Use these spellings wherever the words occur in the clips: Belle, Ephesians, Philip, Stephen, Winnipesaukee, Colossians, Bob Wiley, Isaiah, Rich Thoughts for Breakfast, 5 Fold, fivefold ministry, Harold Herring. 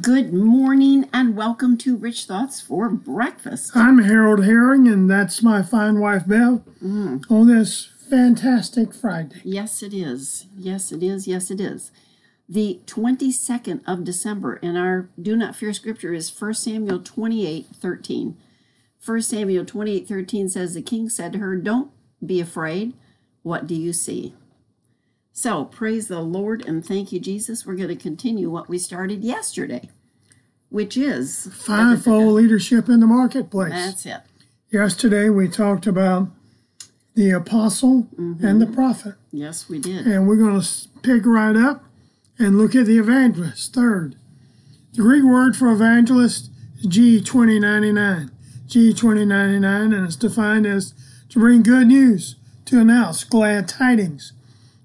Good morning and welcome to Rich Thoughts for Breakfast. I'm Harold Herring and that's my fine wife, Belle, on this fantastic Friday. Yes, it is. Yes, it is. Yes, it is. The 22nd of December, and our Do Not Fear scripture is 1 Samuel 28:13. 1 Samuel 28:13 says, "The king said to her, 'Don't be afraid. What do you see?'" So, praise the Lord and thank you, Jesus. We're going to continue what we started yesterday, which is Fivefold Leadership in the Marketplace. That's it. Yesterday, we talked about the apostle and the prophet. Yes, we did. And we're going to pick right up and look at the evangelist, third. The Greek word for evangelist is G2099. G2099, and it's defined as to bring good news, to announce glad tidings.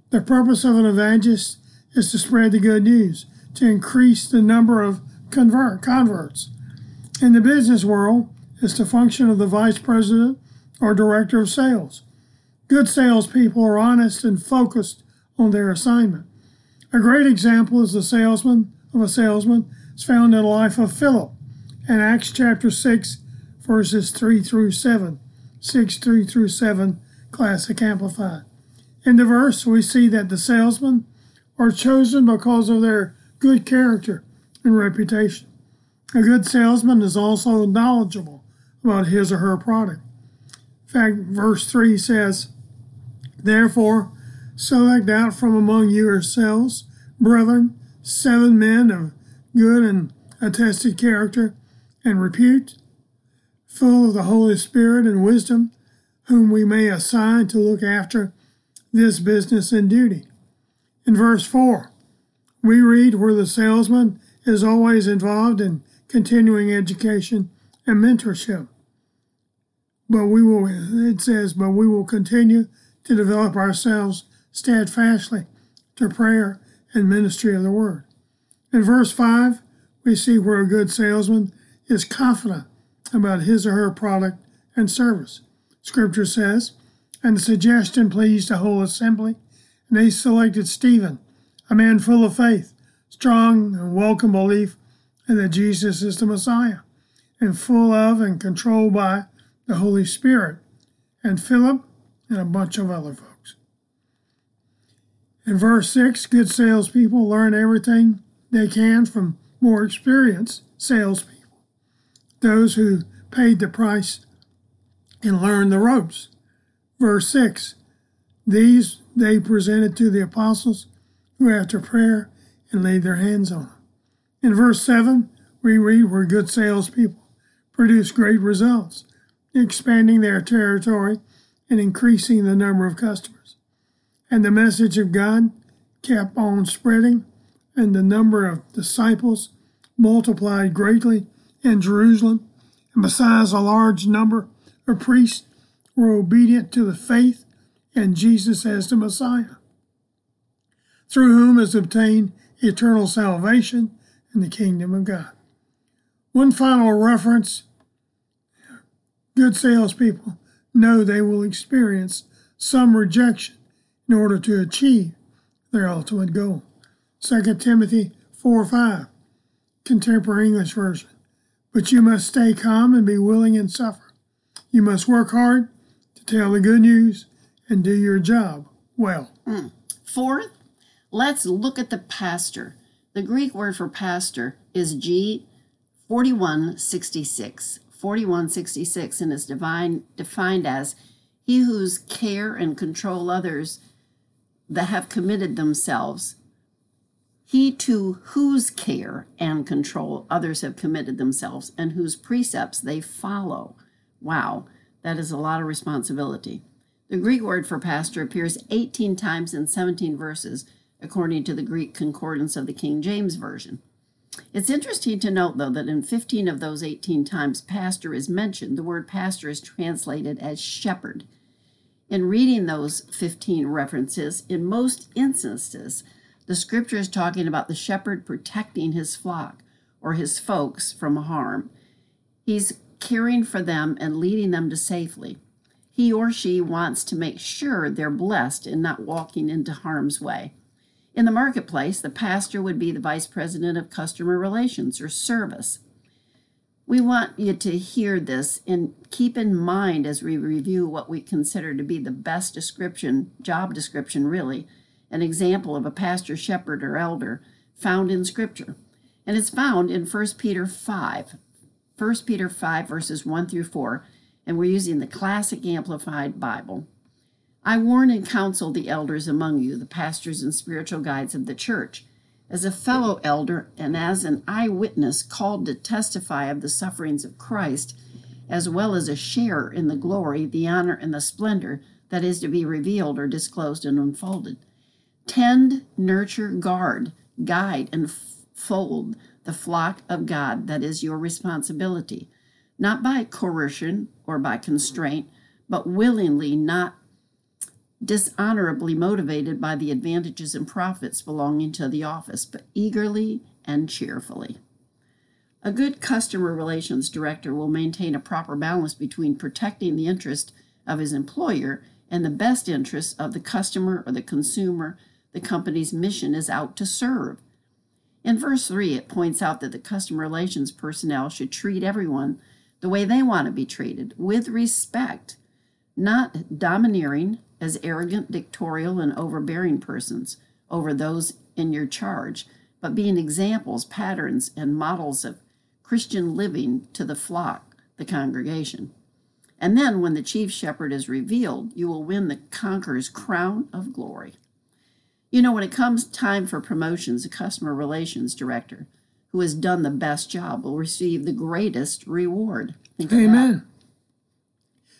The purpose of an evangelist is to spread the good news, to increase the number of converts. In the business world, it's the function of the vice president or director of sales. Good salespeople are honest and focused on their assignment. A great example is the salesman of a salesman is found in the life of Philip in Acts chapter 6, verses 3 through 7, 6 through 7, Classic Amplified. In the verse, we see that the salesmen are chosen because of their good character and reputation. A good salesman is also knowledgeable about his or her product. In fact, verse 3 says, "Therefore, select out from among you yourselves, brethren, 7 men of good and attested character and repute, full of the Holy Spirit and wisdom, whom we may assign to look after this business and duty." In verse 4, we read where the salesman is always involved in continuing education and mentorship. But we will continue to develop ourselves steadfastly to prayer and ministry of the word. In verse 5, we see where a good salesman is confident about his or her product and service. Scripture says, "And the suggestion pleased the whole assembly, and they selected Stephen, a man full of faith, strong and welcome belief in that Jesus is the Messiah, and full of and controlled by the Holy Spirit, and Philip, and a bunch of other folks." In verse 6, good salespeople learn everything they can from more experienced salespeople, those who paid the price and learned the ropes. Verse 6, "These they presented to the apostles who after prayer and laid their hands on them." In verse 7, we read where good salespeople produce great results, expanding their territory and increasing the number of customers. And the message of God kept on spreading, and the number of disciples multiplied greatly in Jerusalem, and besides a large number of priests were obedient to the faith and Jesus as the Messiah, through whom is obtained eternal salvation and the kingdom of God. One final reference, good salespeople know they will experience some rejection in order to achieve their ultimate goal. 2 Timothy 4:5, Contemporary English Version. "But you must stay calm and be willing and suffer. You must work hard, tell the good news, and do your job well." Fourth, let's look at the pastor. The Greek word for pastor is G4166. 4166, and is defined as he whose care and control others that have committed themselves. He to whose care and control others have committed themselves and whose precepts they follow. Wow. That is a lot of responsibility. The Greek word for pastor appears 18 times in 17 verses, according to the Greek concordance of the King James Version. It's interesting to note, though, that in 15 of those 18 times pastor is mentioned, the word pastor is translated as shepherd. In reading those 15 references, in most instances, the scripture is talking about the shepherd protecting his flock or his folks from harm. He's caring for them and leading them to safely. He or she wants to make sure they're blessed and not walking into harm's way. In the marketplace, the pastor would be the vice president of customer relations or service. We want you to hear this and keep in mind as we review what we consider to be the best description, job description really, an example of a pastor, shepherd, or elder found in Scripture. And it's found in 1 Peter 5, verses 1 through 4, and we're using the Classic Amplified Bible. I warn and counsel the elders among you, the pastors and spiritual guides of the church, as a fellow elder and as an eyewitness called to testify of the sufferings of Christ, as well as a sharer in the glory, the honor, and the splendor that is to be revealed or disclosed and unfolded. Tend, nurture, guard, guide, and fold the flock of God that is your responsibility, not by coercion or by constraint, but willingly, not dishonorably motivated by the advantages and profits belonging to the office, but eagerly and cheerfully. A good customer relations director will maintain a proper balance between protecting the interest of his employer and the best interests of the customer or the consumer the company's mission is out to serve. In verse 3, it points out that the customer relations personnel should treat everyone the way they want to be treated, with respect, not domineering, as arrogant, dictatorial, and overbearing persons over those in your charge, but being examples, patterns, and models of Christian living to the flock, the congregation. And then when the chief shepherd is revealed, you will win the conqueror's crown of glory. You know, when it comes time for promotions, a customer relations director who has done the best job will receive the greatest reward. Think of that. Amen.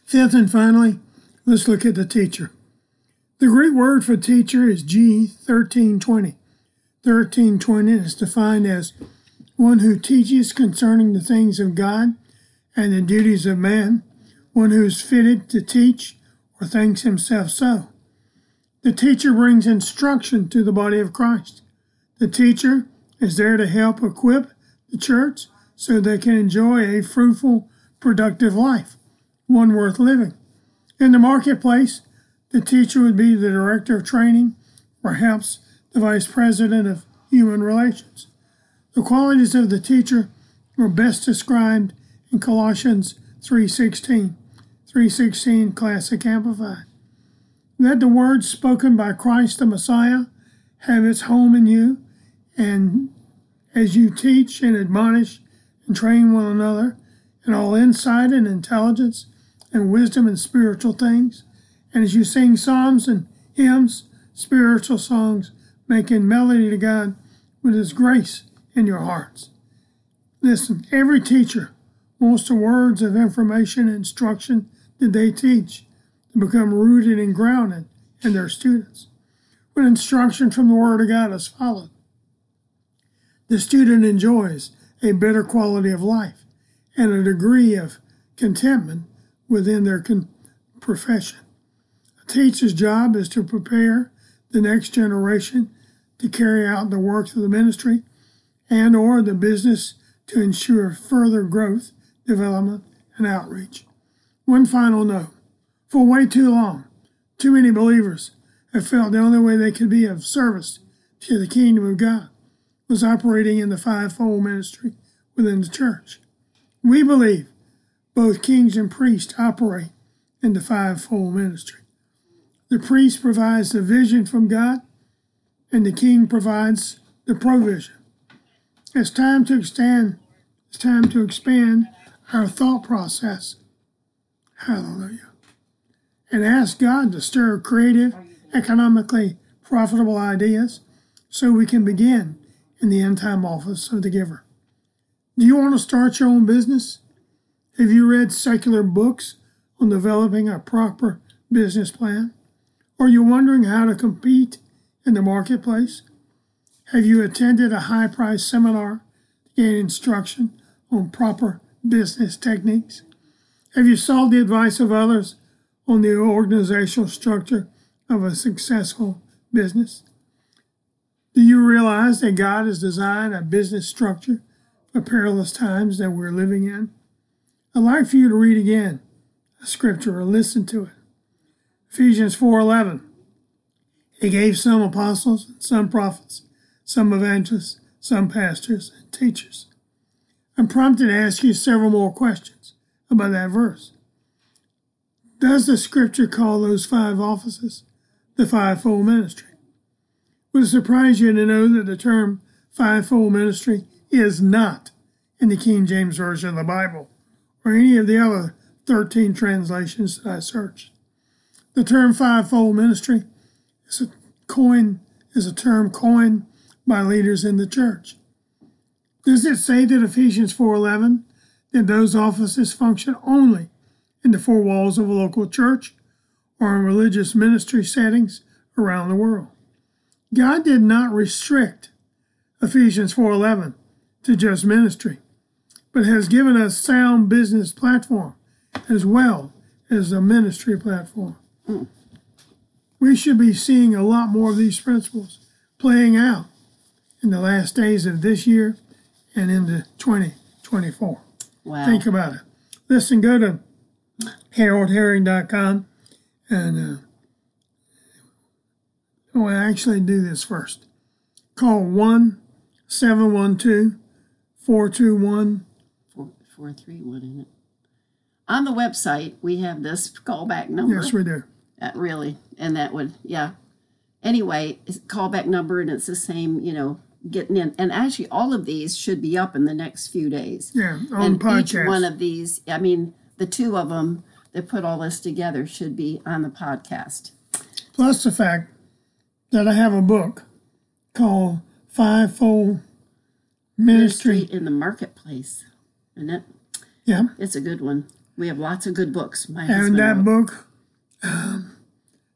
Fifth and finally, let's look at the teacher. The Greek word for teacher is G, 1320. 1320 is defined as one who teaches concerning the things of God and the duties of man, one who is fitted to teach or thinks himself so. The teacher brings instruction to the body of Christ. The teacher is there to help equip the church so they can enjoy a fruitful, productive life, one worth living. In the marketplace, the teacher would be the director of training, perhaps the vice president of human relations. The qualities of the teacher were best described in Colossians 3:16, 3:16 Classic Amplified. Let the word spoken by Christ the Messiah have its home in you, and as you teach and admonish and train one another in all insight and intelligence, and wisdom and spiritual things, and as you sing psalms and hymns, spiritual songs, making melody to God with His grace in your hearts. Listen, every teacher wants the words of information and instruction that they teach to become rooted and grounded in their students. When instruction from the Word of God is followed, the student enjoys a better quality of life and a degree of contentment within their profession. A teacher's job is to prepare the next generation to carry out the works of the ministry and or the business to ensure further growth, development, and outreach. One final note. For way too long, too many believers have felt the only way they could be of service to the kingdom of God was operating in the fivefold ministry within the church. We believe both kings and priests operate in the fivefold ministry. The priest provides the vision from God, and the king provides the provision. It's time to expand our thought process. Hallelujah. And ask God to stir creative, economically profitable ideas so we can begin in the end-time office of the giver. Do you want to start your own business? Have you read secular books on developing a proper business plan? Are you wondering how to compete in the marketplace? Have you attended a high-priced seminar to gain instruction on proper business techniques? Have you sought the advice of others on the organizational structure of a successful business? Do you realize that God has designed a business structure for perilous times that we're living in? I'd like for you to read again a scripture or listen to it. Ephesians 4:11. He gave some apostles, some prophets, some evangelists, some pastors and teachers. I'm prompted to ask you several more questions about that verse. Does the scripture call those five offices the fivefold ministry? Would it surprise you to know that the term fivefold ministry is not in the King James Version of the Bible or any of the other 13 translations that I searched? The term fivefold ministry is a term coined by leaders in the church. Does it say that Ephesians 4:11 that those offices function only in the four walls of a local church or in religious ministry settings around the world? God did not restrict Ephesians 4:11 to just ministry, but has given us sound business platform as well as a ministry platform. We should be seeing a lot more of these principles playing out in the last days of this year and into 2024. Wow. Think about it. Listen, go to haroldherring.com and we'll actually do this first. Call 1-712-421-431, isn't it? On the website, we have this callback number. Yes, we do. Really, and that would, yeah. Anyway, callback number, and it's the same, getting in. And actually, all of these should be up in the next few days. Yeah, on podcast. Each one of these, the two of them that put all this together should be on the podcast. Plus the fact that I have a book called Fivefold Ministry in the Marketplace, isn't it? Yeah. It's a good one. We have lots of good books. Book,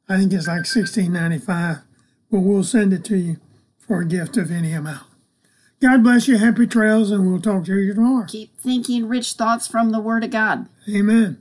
I think it's like $16.95, but we'll send it to you for a gift of any amount. God bless you. Happy trails, and we'll talk to you tomorrow. Keep thinking rich thoughts from the Word of God. Amen.